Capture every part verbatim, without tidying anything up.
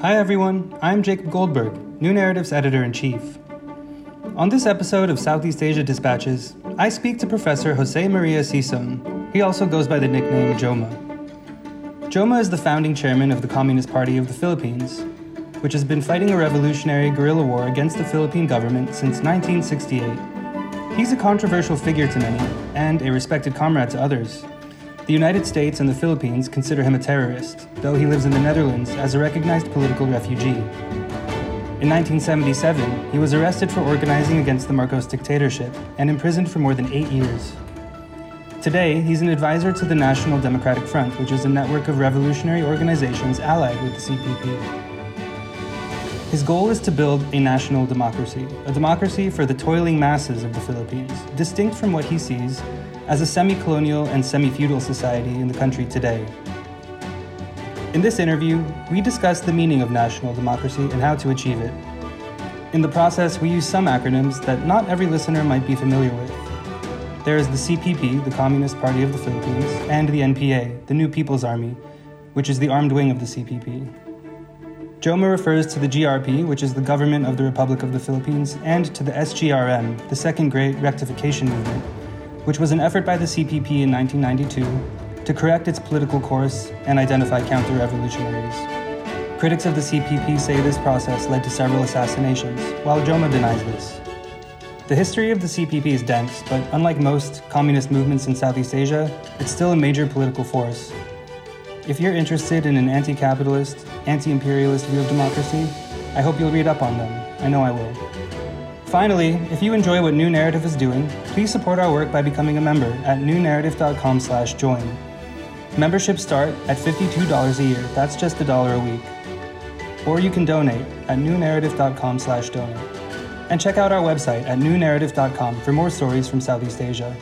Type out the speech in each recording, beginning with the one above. Hi everyone, I'm Jacob Goldberg, New Narrative's Editor-in-Chief. On this episode of Southeast Asia Dispatches, I speak to Professor Jose Maria Sison. He also goes by the nickname Joma. Joma is the founding chairman of the Communist Party of the Philippines, which has been fighting a revolutionary guerrilla war against the Philippine government since nineteen sixty-eight. He's a controversial figure to many, and a respected comrade to others. The United States and the Philippines consider him a terrorist, though he lives in the Netherlands as a recognized political refugee. In nineteen seventy-seven, he was arrested for organizing against the Marcos dictatorship and imprisoned for more than eight years. Today, he's an advisor to the National Democratic Front, which is a network of revolutionary organizations allied with the C P P. His goal is to build a national democracy, a democracy for the toiling masses of the Philippines, distinct from what he sees as a semi-colonial and semi-feudal society in the country today. In this interview, we discuss the meaning of national democracy and how to achieve it. In the process, we use some acronyms that not every listener might be familiar with. There is the C P P, the Communist Party of the Philippines, and the N P A, the New People's Army, which is the armed wing of the C P P. Joma refers to the G R P, which is the government of the Republic of the Philippines, and to the S G R M, the Second Great Rectification Movement, which was an effort by the C P P in nineteen ninety-two to correct its political course and identify counter-revolutionaries. Critics of the C P P say this process led to several assassinations, while Joma denies this. The history of the C P P is dense, but unlike most communist movements in Southeast Asia, it's still a major political force. If you're interested in an anti-capitalist, anti-imperialist view of democracy, I hope you'll read up on them. I know I will. Finally, if you enjoy what New Narrative is doing, please support our work by becoming a member at new narrative dot com slash join. Memberships start at fifty-two dollars a year. That's just a dollar a week. Or you can donate at new narrative dot com slash donate. And check out our website at new narrative dot com for more stories from Southeast Asia.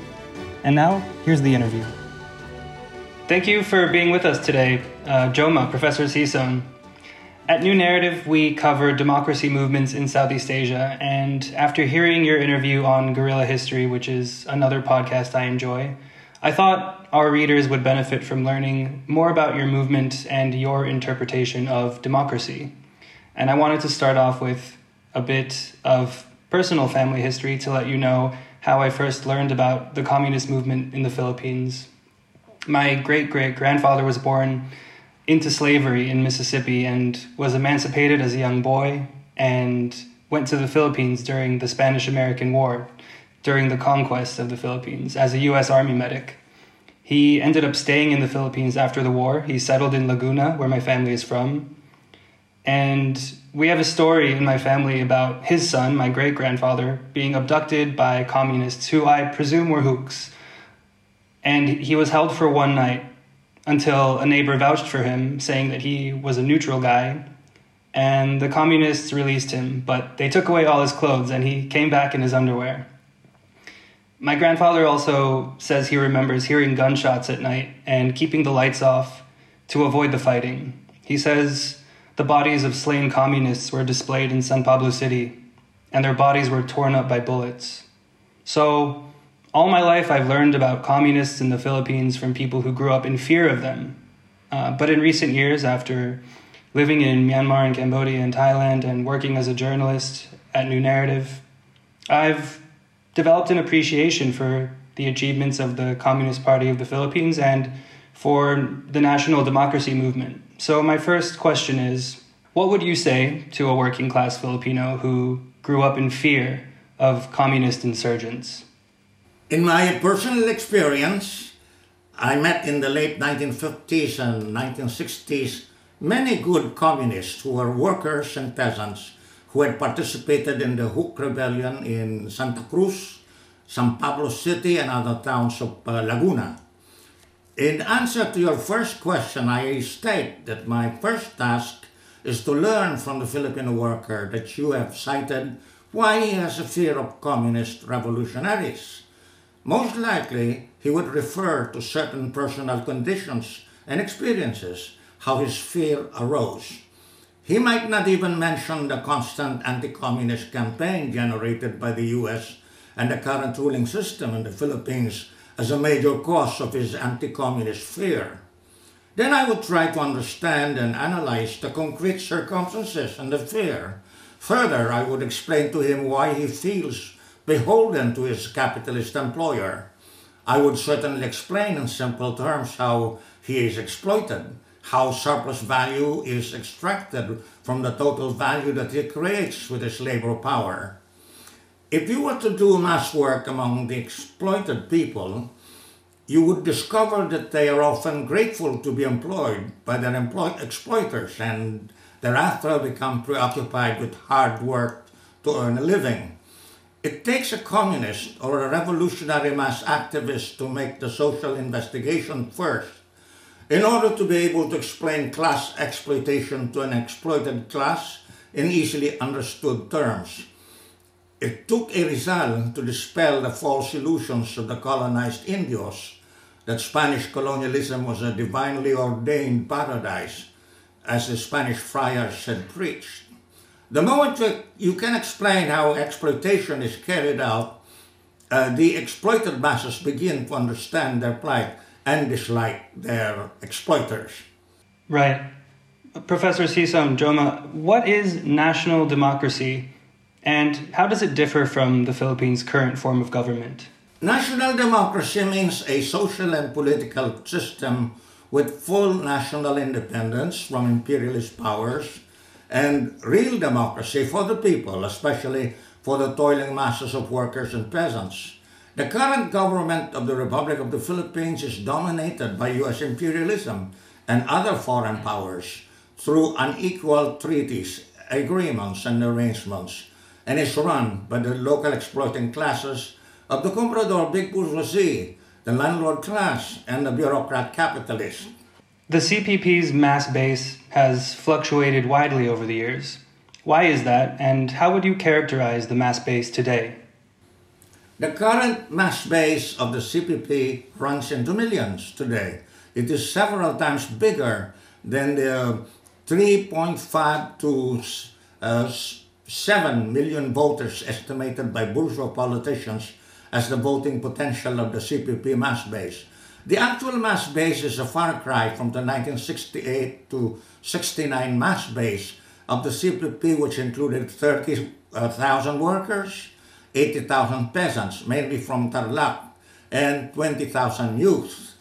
And now, here's the interview. Thank you for being with us today, uh, Joma, Professor Sison. At New Narrative, we cover democracy movements in Southeast Asia, and after hearing your interview on Guerrilla History, which is another podcast I enjoy, I thought our readers would benefit from learning more about your movement and your interpretation of democracy. And I wanted to start off with a bit of personal family history to let you know how I first learned about the communist movement in the Philippines. My great-great-grandfather was born into slavery in Mississippi and was emancipated as a young boy and went to the Philippines during the Spanish-American War, during the conquest of the Philippines, as a U S Army medic. He ended up staying in the Philippines after the war. He settled in Laguna, where my family is from. And we have a story in my family about his son, my great-grandfather, being abducted by communists who I presume were Huks. And he was held for one night, until a neighbor vouched for him, saying that he was a neutral guy, and the communists released him, but they took away all his clothes, and he came back in his underwear. My grandfather also says he remembers hearing gunshots at night and keeping the lights off to avoid the fighting. He says the bodies of slain communists were displayed in San Pablo City, and their bodies were torn up by bullets. So all my life, I've learned about communists in the Philippines from people who grew up in fear of them. Uh, but in recent years, after living in Myanmar and Cambodia and Thailand and working as a journalist at New Narrative, I've developed an appreciation for the achievements of the Communist Party of the Philippines and for the national democracy movement. So my first question is, what would you say to a working-class Filipino who grew up in fear of communist insurgents? In my personal experience, I met in the late nineteen fifties and nineteen sixties many good communists who were workers and peasants who had participated in the Huk Rebellion in Santa Cruz, San Pablo City, and other towns of uh, Laguna. In answer to your first question, I state that my first task is to learn from the Filipino worker that you have cited why he has a fear of communist revolutionaries. Most likely, he would refer to certain personal conditions and experiences, how his fear arose. He might not even mention the constant anti-communist campaign generated by the U S and the current ruling system in the Philippines as a major cause of his anti-communist fear. Then I would try to understand and analyze the concrete circumstances and the fear. Further, I would explain to him why he feels beholden to his capitalist employer. I would certainly explain in simple terms how he is exploited, how surplus value is extracted from the total value that he creates with his labor power. If you were to do mass work among the exploited people, you would discover that they are often grateful to be employed by their employ- exploiters and thereafter become preoccupied with hard work to earn a living. It takes a communist or a revolutionary mass activist to make the social investigation first in order to be able to explain class exploitation to an exploited class in easily understood terms. It took a Rizal to dispel the false illusions of the colonized Indios that Spanish colonialism was a divinely ordained paradise, as the Spanish friars had preached. The moment you can explain how exploitation is carried out, uh, the exploited masses begin to understand their plight and dislike their exploiters. Right. Professor Sison, Joma, what is national democracy and how does it differ from the Philippines' current form of government? National democracy means a social and political system with full national independence from imperialist powers and real democracy for the people, especially for the toiling masses of workers and peasants. The current government of the Republic of the Philippines is dominated by U S imperialism and other foreign powers through unequal treaties, agreements, and arrangements, and is run by the local exploiting classes of the comprador big bourgeoisie, the landlord class, and the bureaucrat capitalist. The C P P's mass base has fluctuated widely over the years. Why is that, and how would you characterize the mass base today? The current mass base of the C P P runs into millions today. It is several times bigger than the three point five to seven million voters estimated by bourgeois politicians as the voting potential of the C P P mass base. The actual mass base is a far cry from the nineteen sixty-eight to sixty-nine mass base of the C P P, which included thirty thousand workers, eighty thousand peasants, mainly from Tarlac, and twenty thousand youth.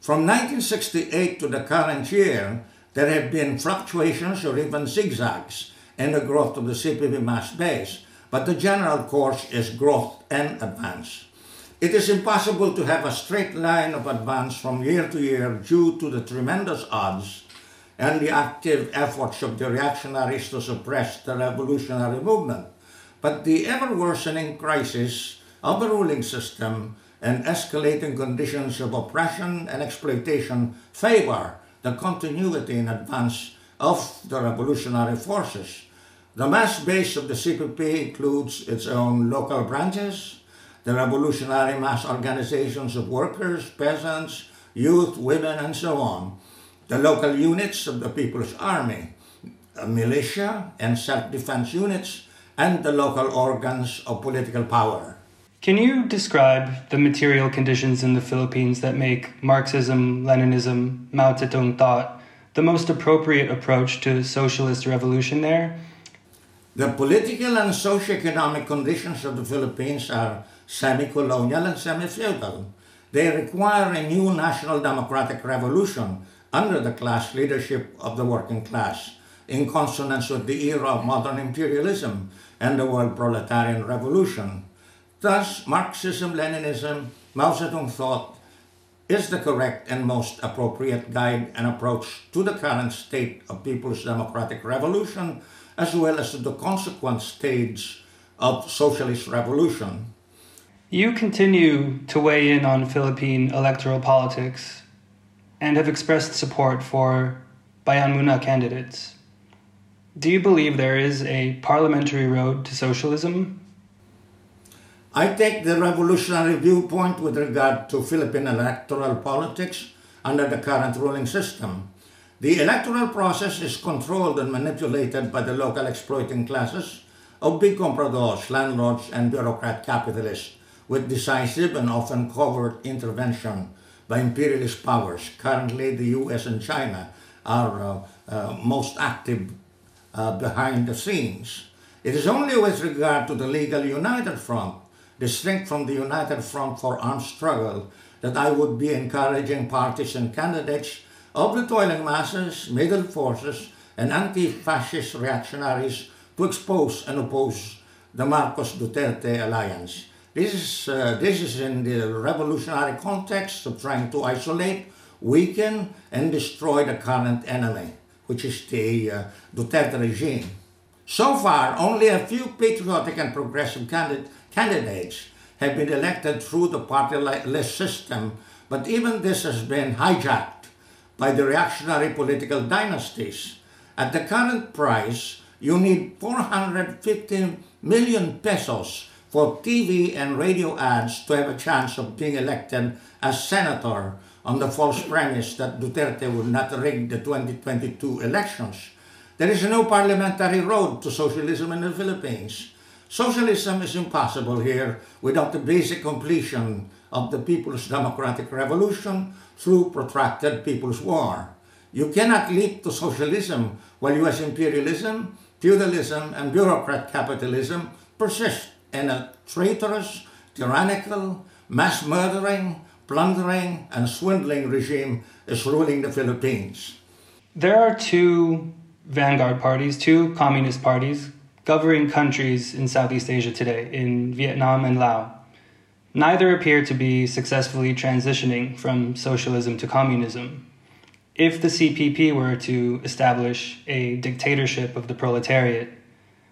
From nineteen sixty-eight to the current year, there have been fluctuations or even zigzags in the growth of the C P P mass base, but the general course is growth and advance. It is impossible to have a straight line of advance from year to year due to the tremendous odds and the active efforts of the reactionaries to suppress the revolutionary movement. But the ever-worsening crisis of the ruling system and escalating conditions of oppression and exploitation favor the continuity and advance of the revolutionary forces. The mass base of the C P P includes its own local branches, the revolutionary mass organizations of workers, peasants, youth, women, and so on, the local units of the People's Army, militia, and self-defense units, and the local organs of political power. Can you describe the material conditions in the Philippines that make Marxism, Leninism, Mao Zedong thought the most appropriate approach to socialist revolution there? The political and socioeconomic conditions of the Philippines are semi-colonial and semi-feudal. They require a new national democratic revolution under the class leadership of the working class, in consonance with the era of modern imperialism and the world proletarian revolution. Thus, Marxism, Leninism, Mao Zedong thought is the correct and most appropriate guide and approach to the current state of People's Democratic Revolution, as well as to the consequent stage of socialist revolution. You continue to weigh in on Philippine electoral politics and have expressed support for Bayan Muna candidates. Do you believe there is a parliamentary road to socialism? I take the revolutionary viewpoint with regard to Philippine electoral politics under the current ruling system. The electoral process is controlled and manipulated by the local exploiting classes of big compradors, landlords, and bureaucrat capitalists with decisive and often covert intervention by imperialist powers. Currently, the U S and China are uh, uh, most active uh, behind the scenes. It is only with regard to the legal United Front, distinct from the United Front for Armed Struggle, that I would be encouraging partisan candidates of the toiling masses, middle forces, and anti-fascist reactionaries to expose and oppose the Marcos Duterte alliance. This is, uh, this is in the revolutionary context of trying to isolate, weaken, and destroy the current enemy, which is the uh, Duterte regime. So far, only a few patriotic and progressive candid candidates have been elected through the party-list system, but even this has been hijacked by the reactionary political dynasties. At the current price, you need four hundred fifty million pesos for T V and radio ads to have a chance of being elected as senator on the false premise that Duterte would not rig the twenty twenty-two elections. There is no parliamentary road to socialism in the Philippines. Socialism is impossible here without the basic completion of the People's Democratic Revolution through protracted People's War. You cannot leap to socialism while U S imperialism, feudalism, and bureaucrat capitalism persist in a traitorous, tyrannical, mass murdering, plundering, and swindling regime is ruling the Philippines. There are two vanguard parties, two communist parties, governing countries in Southeast Asia today, in Vietnam and Laos. Neither appear to be successfully transitioning from socialism to communism. If the C P P were to establish a dictatorship of the proletariat,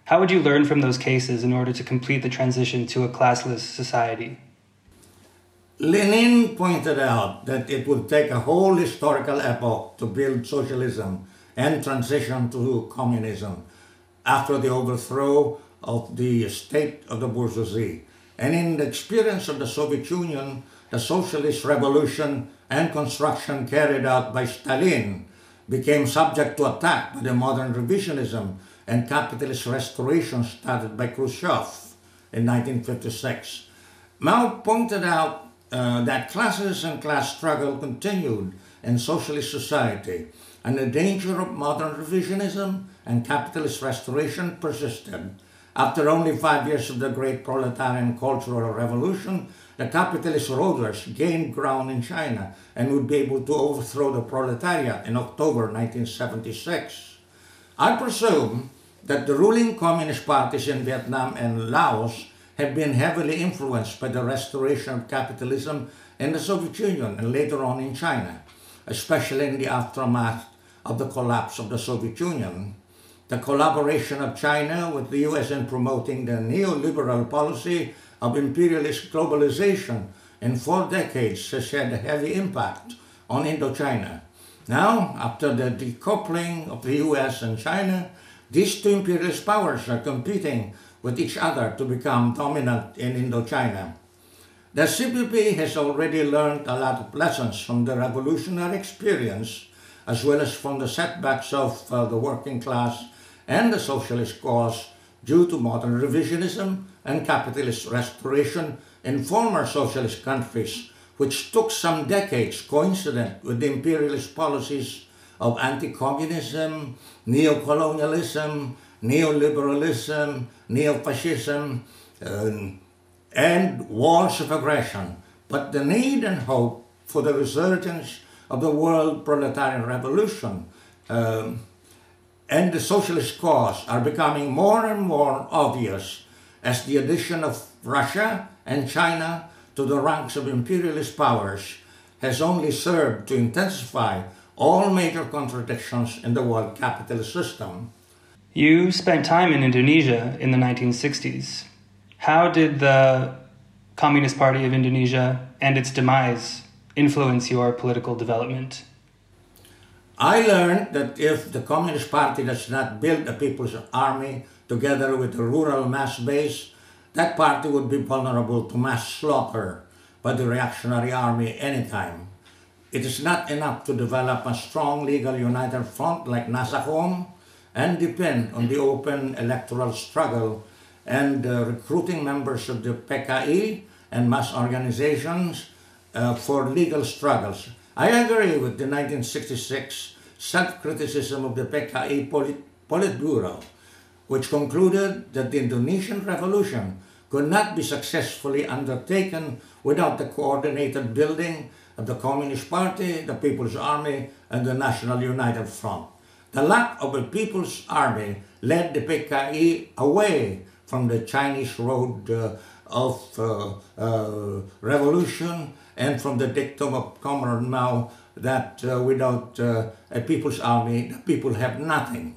how would you learn from those cases in order to complete the transition to a classless society? Lenin pointed out that it would take a whole historical epoch to build socialism and transition to communism after the overthrow of the state of the bourgeoisie. And in the experience of the Soviet Union, the socialist revolution and construction carried out by Stalin became subject to attack by the modern revisionism and capitalist restoration started by Khrushchev in nineteen fifty-six. Mao pointed out uh, that classes and class struggle continued in socialist society, and the danger of modern revisionism and capitalist restoration persisted. After only five years of the Great Proletarian Cultural Revolution, the capitalist rulers gained ground in China and would be able to overthrow the proletariat in October nineteen seventy-six. I presume that the ruling communist parties in Vietnam and Laos have been heavily influenced by the restoration of capitalism in the Soviet Union and later on in China, especially in the aftermath of the collapse of the Soviet Union. The collaboration of China with the U S in promoting the neoliberal policy of imperialist globalization in four decades has had a heavy impact on Indochina. Now, after the decoupling of the U S and China, these two imperialist powers are competing with each other to become dominant in Indochina. The C P P has already learned a lot of lessons from the revolutionary experience, as well as from the setbacks of uh, the working class and the socialist cause due to modern revisionism and capitalist restoration in former socialist countries, which took some decades coincident with the imperialist policies of anti-communism, neo-colonialism, neoliberalism, neo-fascism, uh, and wars of aggression. But the need and hope for the resurgence of the world proletarian revolution uh, and the socialist cause are becoming more and more obvious as the addition of Russia and China to the ranks of imperialist powers has only served to intensify all major contradictions in the world capitalist system. You spent time in Indonesia in the nineteen sixties. How did the Communist Party of Indonesia and its demise influence your political development? I learned that if the Communist Party does not build a people's army together with a rural mass base, that party would be vulnerable to mass slaughter by the reactionary army anytime. It is not enough to develop a strong legal united front like NASACOM and depend on the open electoral struggle and uh, recruiting members of the P K I and mass organizations uh, for legal struggles. I agree with the nineteen sixty-six self-criticism of the P K I Polit Politburo, which concluded that the Indonesian Revolution could not be successfully undertaken without the coordinated building of the Communist Party, the People's Army, and the National United Front. The lack of a People's Army led the P K I away from the Chinese road uh, of uh, uh, revolution and from the dictum of Comrade Mao that uh, without uh, a People's Army, the people have nothing.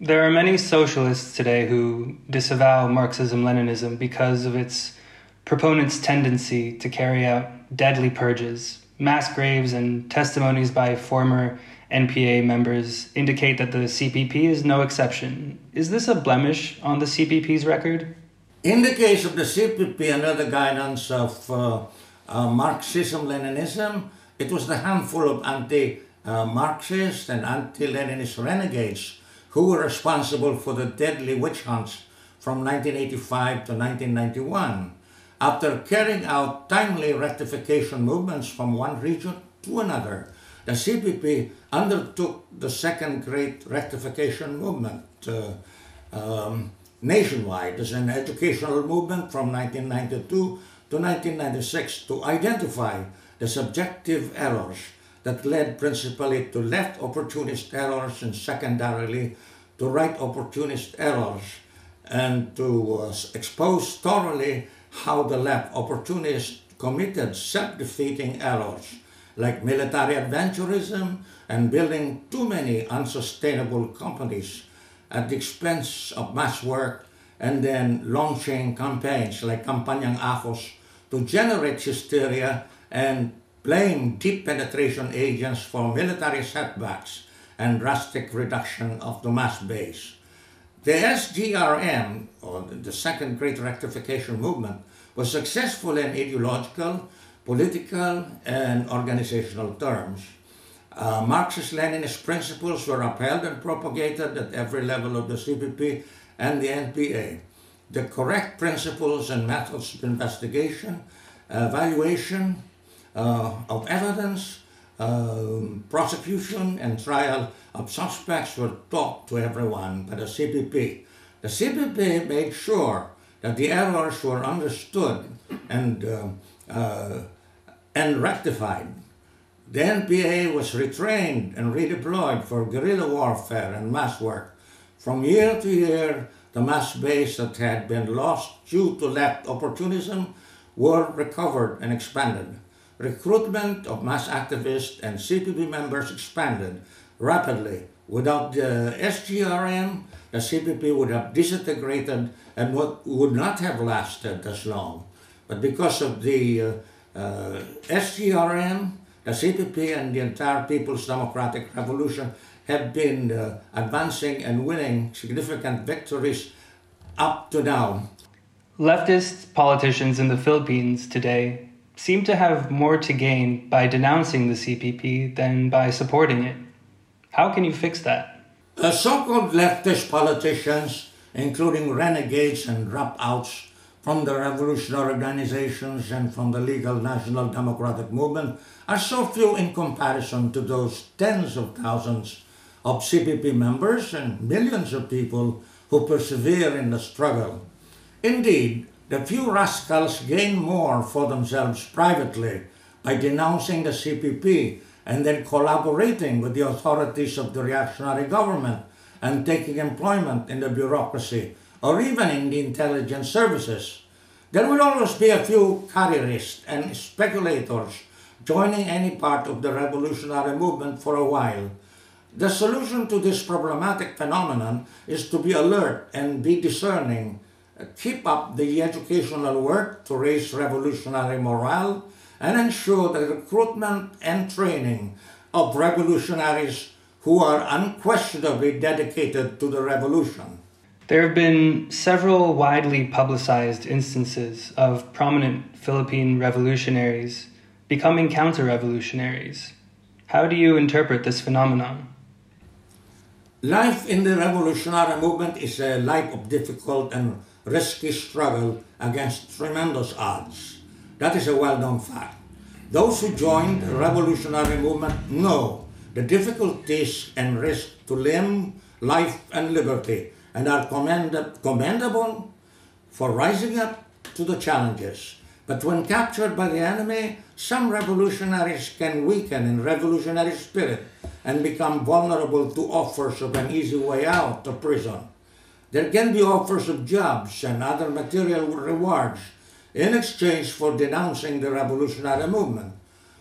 There are many socialists today who disavow Marxism-Leninism because of its proponents' tendency to carry out deadly purges. Mass graves and testimonies by former N P A members indicate that the C P P is no exception. Is this a blemish on the C P P's record? In the case of the C P P, under the guidance of uh, uh, Marxism-Leninism, it was the handful of anti-Marxist and anti-Leninist renegades who were responsible for the deadly witch hunts from nineteen eighty-five to nineteen ninety-one. After carrying out timely rectification movements from one region to another, the C P P undertook the second great rectification movement uh, um, nationwide as an educational movement from nineteen ninety-two to nineteen ninety-six to identify the subjective errors that led principally to left opportunist errors and secondarily to right opportunist errors, and to uh, expose thoroughly how the left opportunists committed self-defeating errors like military adventurism and building too many unsustainable companies at the expense of mass work, and then launching campaigns like Campanyang Ajos to generate hysteria and blame deep penetration agents for military setbacks and drastic reduction of the mass base. The S G R M, or the Second Great Rectification Movement, was successful in ideological, political, and organizational terms. Uh, Marxist-Leninist principles were upheld and propagated at every level of the C P P and the N P A. The correct principles and methods of investigation, evaluation, Uh, of evidence, uh, prosecution, and trial of suspects were taught to everyone by the C P P. The C P P made sure that the errors were understood and, uh, uh, and rectified. The N P A was retrained and redeployed for guerrilla warfare and mass work. From year to year, the mass base that had been lost due to left opportunism were recovered and expanded. Recruitment of mass activists and C P P members expanded rapidly. Without the S G R M, the C P P would have disintegrated and would not have lasted as long. But because of the uh, uh, S G R M, the C P P and the entire People's Democratic Revolution have been uh, advancing and winning significant victories up to now. Leftist politicians in the Philippines today seem to have more to gain by denouncing the C P P than by supporting it. How can you fix that? Uh, so-called leftist politicians, including renegades and dropouts from the revolutionary organizations and from the legal National Democratic Movement, are so few in comparison to those tens of thousands of C P P members and millions of people who persevere in the struggle. Indeed, the few rascals gain more for themselves privately by denouncing the C P P and then collaborating with the authorities of the reactionary government and taking employment in the bureaucracy or even in the intelligence services. There will always be a few careerists and speculators joining any part of the revolutionary movement for a while. The solution to this problematic phenomenon is to be alert and be discerning. Keep up the educational work to raise revolutionary morale and ensure the recruitment and training of revolutionaries who are unquestionably dedicated to the revolution. There have been several widely publicized instances of prominent Philippine revolutionaries becoming counter-revolutionaries. How do you interpret this phenomenon? Life in the revolutionary movement is a life of difficult and risky struggle against tremendous odds. That is a well-known fact. Those who joined the revolutionary movement know the difficulties and risks to limb, life, and liberty, and are commended, commendable for rising up to the challenges. But when captured by the enemy, some revolutionaries can weaken in revolutionary spirit and become vulnerable to offers of an easy way out of prison. There can be offers of jobs and other material rewards in exchange for denouncing the revolutionary movement.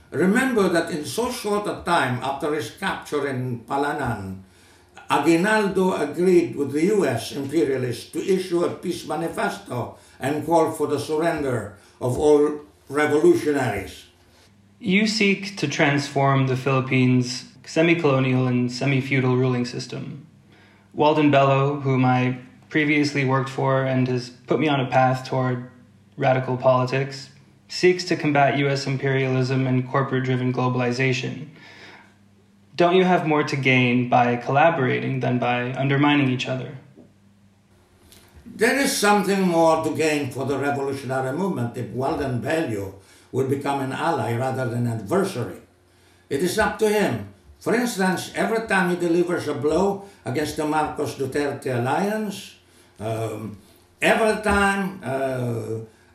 Remember that in so short a time after his capture in Palanan, Aguinaldo agreed with the U S imperialists to issue a peace manifesto and call for the surrender of all revolutionaries. You seek to transform the Philippines' semi-colonial and semi-feudal ruling system. Walden Bello, whom I previously worked for and has put me on a path toward radical politics, seeks to combat U S imperialism and corporate-driven globalization. Don't you have more to gain by collaborating than by undermining each other? There is something more to gain for the revolutionary movement if Walden Bello would become an ally rather than an adversary. It is up to him. For instance, every time he delivers a blow against the Marcos Duterte alliance, um, every time uh,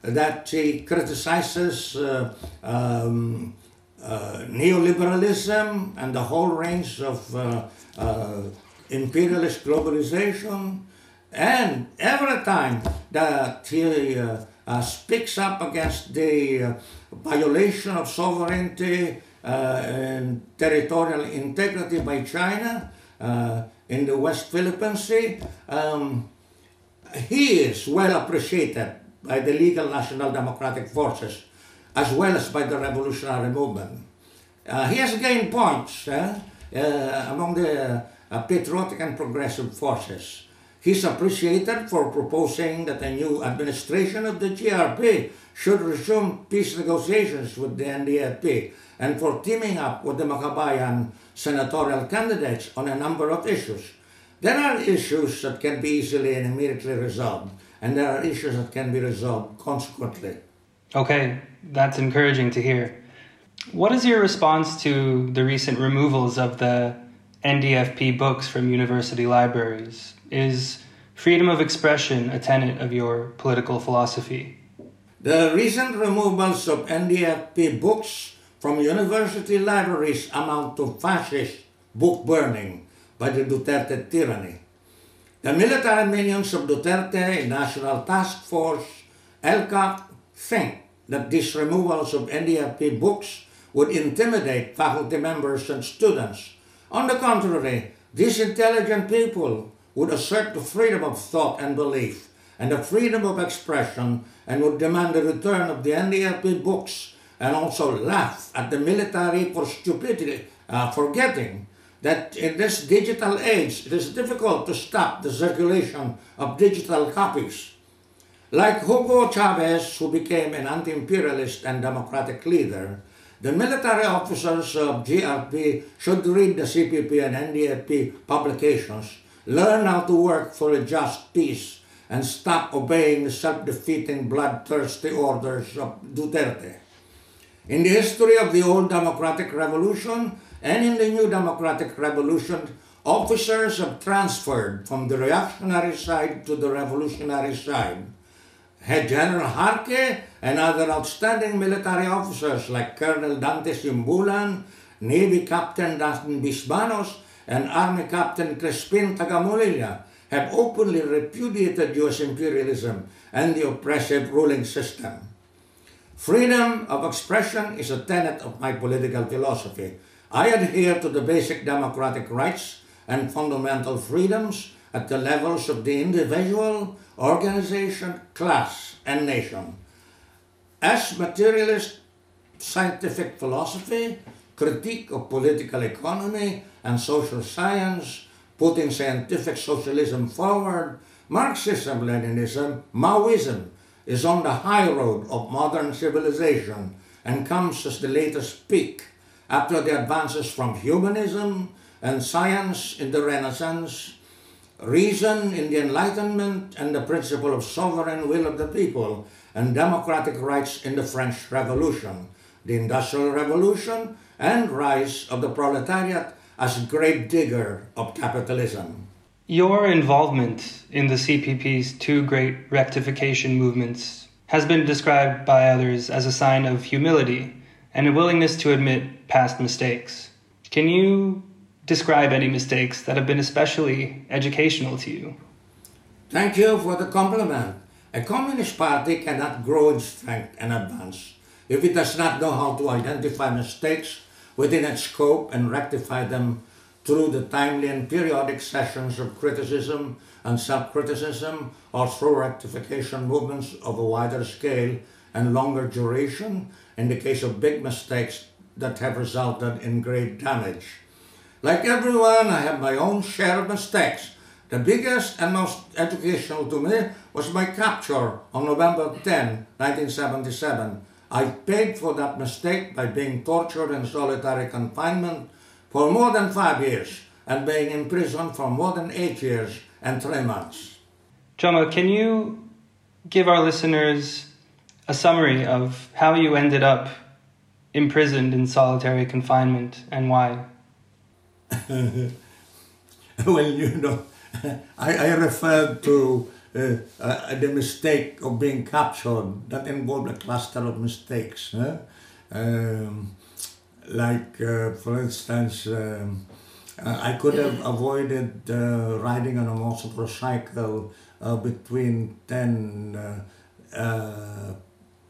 that he criticizes uh, um, uh, neoliberalism and the whole range of uh, uh, imperialist globalization, and every time that he uh, uh, speaks up against the uh, violation of sovereignty uh, and territorial integrity by China uh, in the West Philippine Sea, um, he is well appreciated by the legal National Democratic Forces as well as by the revolutionary movement. Uh, he has gained points eh, uh, among the uh, patriotic and progressive forces. He's appreciated for proposing that a new administration of the G R P should resume peace negotiations with the N D F P and for teaming up with the Makabayan senatorial candidates on a number of issues. There are issues that can be easily and immediately resolved, and there are issues that can be resolved consequently. Okay, that's encouraging to hear. What is your response to the recent removals of the N D F P books from university libraries? Is freedom of expression a tenet of your political philosophy? The recent removals of N D F P books from university libraries amount to fascist book burning by the Duterte tyranny. The military minions of Duterte, National Task Force, ELCAC, think that these removals of N D F P books would intimidate faculty members and students. On the contrary, these intelligent people would assert the freedom of thought and belief and the freedom of expression and would demand the return of the N D F P books and also laugh at the military for stupidity, uh, forgetting that in this digital age it is difficult to stop the circulation of digital copies. Like Hugo Chavez, who became an anti-imperialist and democratic leader, the military officers of G R P should read the C P P and N D F P publications, learn how to work for a just peace, and stop obeying the self-defeating, bloodthirsty orders of Duterte. In the history of the old democratic revolution and in the new democratic revolution, officers have transferred from the reactionary side to the revolutionary side. Head General Harke and other outstanding military officers like Colonel Dante Simbulan, Navy Captain Dustin Bisbanos, and Army Captain Crispin Tagamolilla have openly repudiated U S imperialism and the oppressive ruling system. Freedom of expression is a tenet of my political philosophy. I adhere to the basic democratic rights and fundamental freedoms at the levels of the individual, organization, class, and nation. As materialist scientific philosophy, critique of political economy and social science, putting scientific socialism forward, Marxism-Leninism, Maoism is on the high road of modern civilization and comes as the latest peak after the advances from humanism and science in the Renaissance, reason in the Enlightenment and the principle of sovereign will of the people and democratic rights in the French Revolution. the Industrial Revolution, and rise of the proletariat as gravedigger of capitalism. Your involvement in the C P P's two great rectification movements has been described by others as a sign of humility and a willingness to admit past mistakes. Can you describe any mistakes that have been especially educational to you? Thank you for the compliment. A Communist Party cannot grow in strength and advance if it does not know how to identify mistakes within its scope and rectify them through the timely and periodic sessions of criticism and self-criticism, or through rectification movements of a wider scale and longer duration in the case of big mistakes that have resulted in great damage. Like everyone, I have my own share of mistakes. The biggest and most educational to me was my capture on November tenth, nineteen seventy-seven. I paid for that mistake by being tortured in solitary confinement for more than five years and being imprisoned for more than eight years and three months. Joma, can you give our listeners a summary of how you ended up imprisoned in solitary confinement and why? Well, you know, I, I referred to uh, uh, the mistake of being captured. That involved a cluster of mistakes. Huh? Um, like, uh, for instance, um, I could have avoided uh, riding on a motorcycle uh, between ten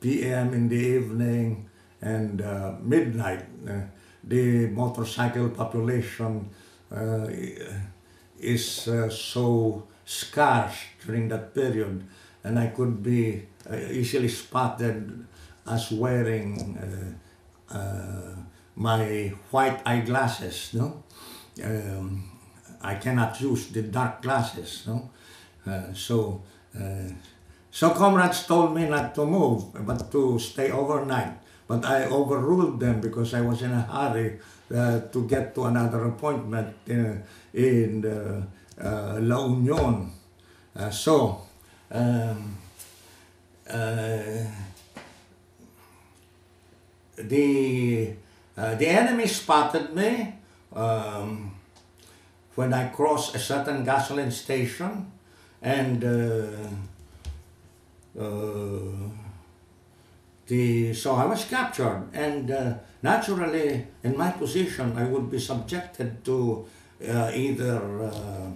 p m in the evening and uh, midnight. Uh, the motorcycle population uh, is uh, so scarce during that period, and I could be uh, easily spotted as wearing uh, uh, my white eyeglasses. No, um, I cannot use the dark glasses. No, uh, so uh, so comrades told me not to move but to stay overnight. But I overruled them because I was in a hurry uh, to get to another appointment in, in uh, uh, La Union. Uh, so, um, uh, the, uh, the enemy spotted me um, when I crossed a certain gasoline station, and uh, uh, The, so I was captured, and uh, naturally, in my position, I would be subjected to uh, either uh,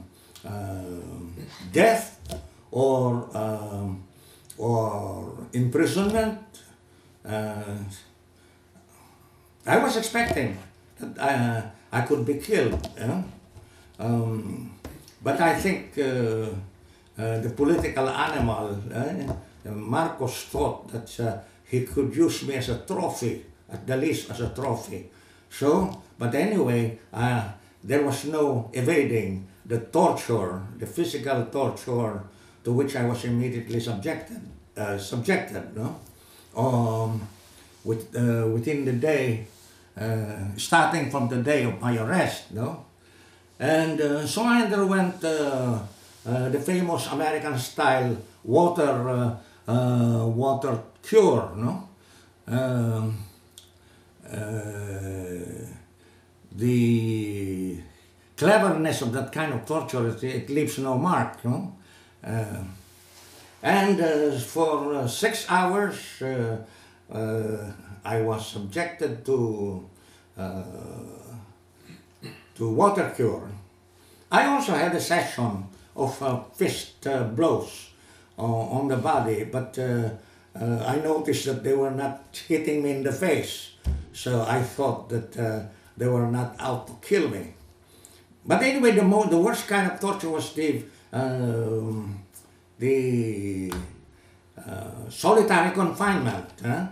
uh, death or uh, or imprisonment. Uh, I was expecting that I, I could be killed, you know? um, but I think uh, uh, the political animal, uh, Marcos, thought that Uh, He could use me as a trophy, at the least as a trophy. So, but anyway, uh, there was no evading the torture, the physical torture to which I was immediately subjected, uh, subjected, no? Um, with, uh, within the day, uh, starting from the day of my arrest, no? And uh, so I underwent uh, uh, the famous American-style water uh, Uh, water cure, no? Um, uh, the cleverness of that kind of torture, it, it leaves no mark, no? Uh, and uh, for uh, six hours, uh, uh, I was subjected to, uh, to water cure. I also had a session of uh, fist uh, blows on the body, but uh, uh, I noticed that they were not hitting me in the face, so I thought that uh, they were not out to kill me. But anyway, the mo the worst kind of torture was the uh, the uh, solitary confinement. Huh?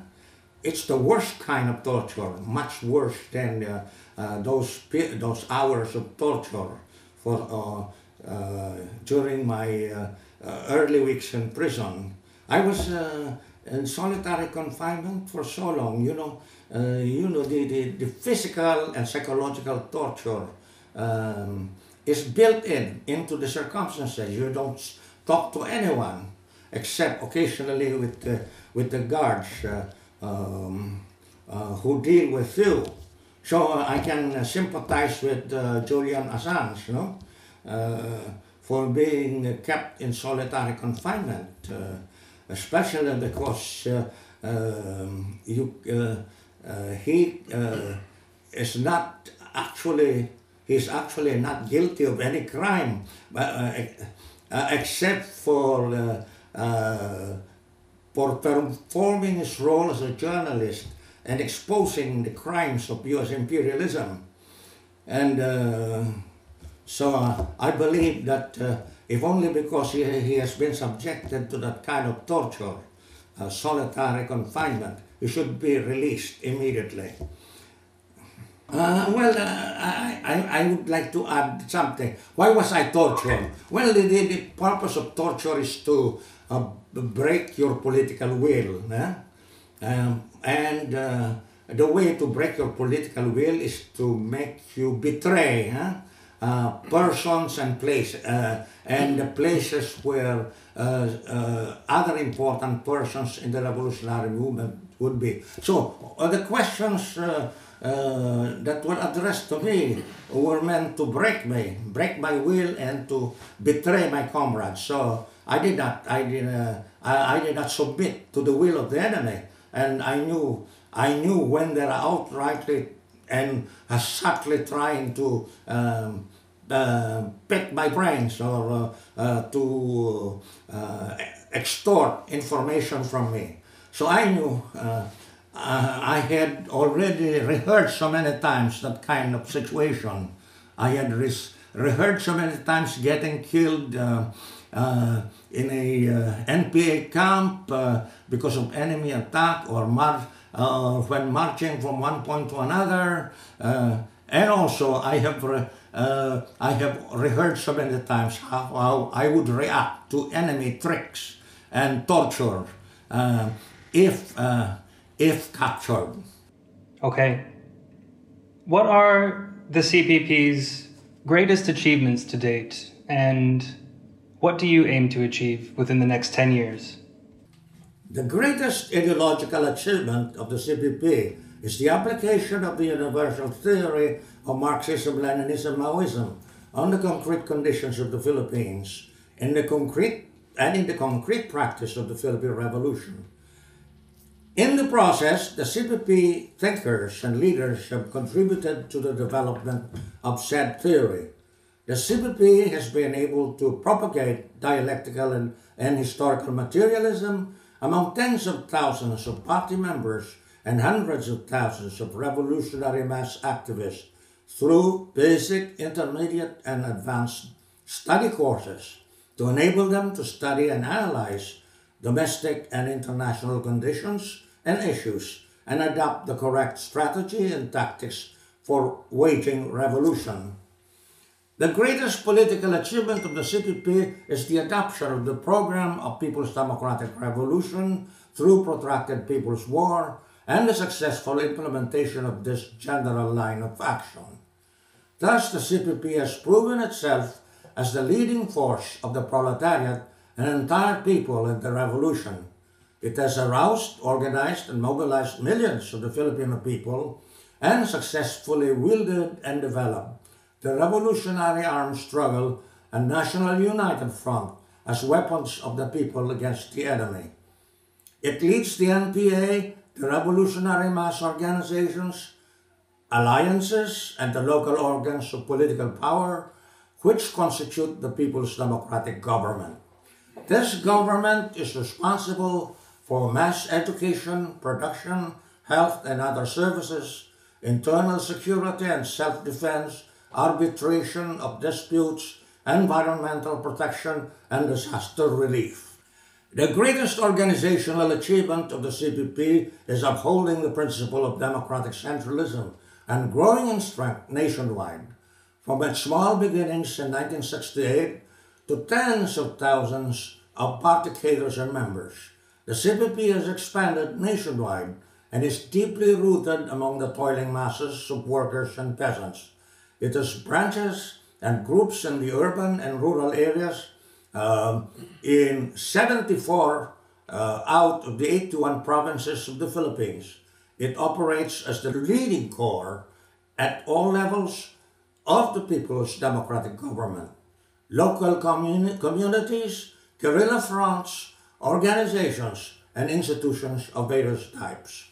It's the worst kind of torture, much worse than uh, uh, those those hours of torture for uh, uh, during my Uh, Uh, early weeks in prison. I was uh, in solitary confinement for so long, you know, uh, you know the, the, the physical and psychological torture um, is built in into the circumstances. You don't talk to anyone except occasionally with the, with the guards uh, um, uh, who deal with few. So uh, I can uh, sympathize with uh, Julian Assange, no, uh, for being kept in solitary confinement, uh, especially because uh, uh, you, uh, uh, he uh, is not actually, he's actually not guilty of any crime, uh, uh, except for uh, uh, for performing his role as a journalist and exposing the crimes of U S imperialism. And uh, so uh, I believe that uh, if only because he, he has been subjected to that kind of torture, uh, solitary confinement, he should be released immediately. Uh, well, uh, I, I, I would like to add something. Why was I tortured? Well, the, the purpose of torture is to uh, break your political will. Eh? Um, and uh, the way to break your political will is to make you betray eh? uh, persons and places, uh, and the places where uh, uh, other important persons in the revolutionary movement would be. So uh, the questions uh, Uh, that were addressed to me were meant to break me, break my will, and to betray my comrades. So I did not, I did, uh, I, I did not submit to the will of the enemy, and I knew, I knew when they are outrightly and subtly trying to um, uh, pick my brains or uh, uh, to uh, extort information from me. So I knew. Uh, Uh, I had already rehearsed so many times that kind of situation. I had re rehearsed so many times getting killed uh, uh, in a uh, N P A camp uh, because of enemy attack, or mar uh, when marching from one point to another. Uh, and also, I have re uh, I have rehearsed so many times how, how I would react to enemy tricks and torture uh, if. Uh, if captured. Okay. What are the C P P's greatest achievements to date, and what do you aim to achieve within the next ten years? The greatest ideological achievement of the C P P is the application of the universal theory of Marxism, Leninism, Maoism on the concrete conditions of the Philippines in the concrete, and in the concrete practice of the Philippine Revolution. In the process, the C P P thinkers and leaders have contributed to the development of said theory. The C P P has been able to propagate dialectical and, and historical materialism among tens of thousands of party members and hundreds of thousands of revolutionary mass activists through basic, intermediate, and advanced study courses to enable them to study and analyze domestic and international conditions and issues, and adopt the correct strategy and tactics for waging revolution. The greatest political achievement of the C P P is the adoption of the program of People's Democratic Revolution through protracted People's War, and the successful implementation of this general line of action. Thus, the C P P has proven itself as the leading force of the proletariat, an entire people in the revolution. It has aroused, organized, and mobilized millions of the Filipino people, and successfully wielded and developed the revolutionary armed struggle and National United Front as weapons of the people against the enemy. It leads the N P A, the revolutionary mass organizations, alliances, and the local organs of political power, which constitute the People's Democratic Government. This government is responsible for mass education, production, health and other services, internal security and self-defense, arbitration of disputes, environmental protection, and disaster relief. The greatest organizational achievement of the C P P is upholding the principle of democratic centralism and growing in strength nationwide. From its small beginnings in nineteen sixty-eight, to tens of thousands of party cadres and members, the C P P has expanded nationwide and is deeply rooted among the toiling masses of workers and peasants. It has branches and groups in the urban and rural areas. Uh, in seventy-four uh, out of the eighty-one provinces of the Philippines, It operates as the leading corps at all levels of the People's Democratic Government, local communi communities, guerrilla fronts, organizations, and institutions of various types.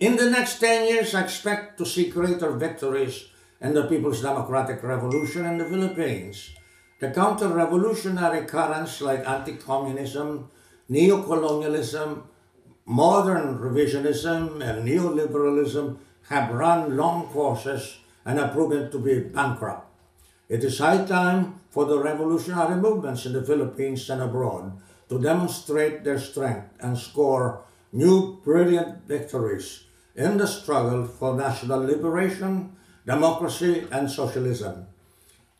In the next ten years, I expect to see greater victories in the People's Democratic Revolution in the Philippines. The counter-revolutionary currents like anti-communism, neo-colonialism, modern revisionism, and neoliberalism have run long courses and are proven to be bankrupt. It is high time for the revolutionary movements in the Philippines and abroad to demonstrate their strength and score new brilliant victories in the struggle for national liberation, democracy, and socialism.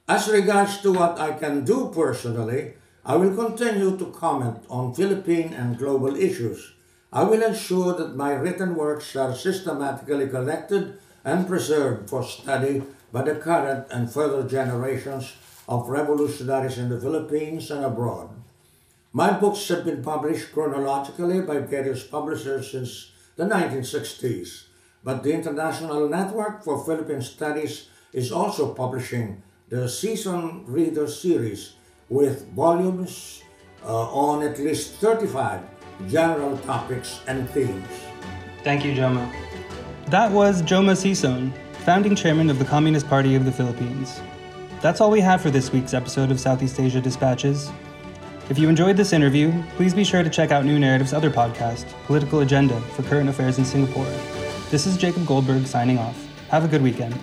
As regards to what I can do personally, I will continue to comment on Philippine and global issues. I will ensure that my written works are systematically collected and preserved for study by the current and further generations of revolutionaries in the Philippines and abroad. My books have been published chronologically by various publishers since the nineteen sixties, but the International Network for Philippine Studies is also publishing the Season Reader Series with volumes uh, on at least thirty-five general topics and themes. Thank you, Joma. That was Joma Sison, founding chairman of the Communist Party of the Philippines. That's all we have for this week's episode of Southeast Asia Dispatches. If you enjoyed this interview, please be sure to check out New Narrative's other podcast, Political Agenda, for current affairs in Singapore. This is Jacob Goldberg signing off. Have a good weekend.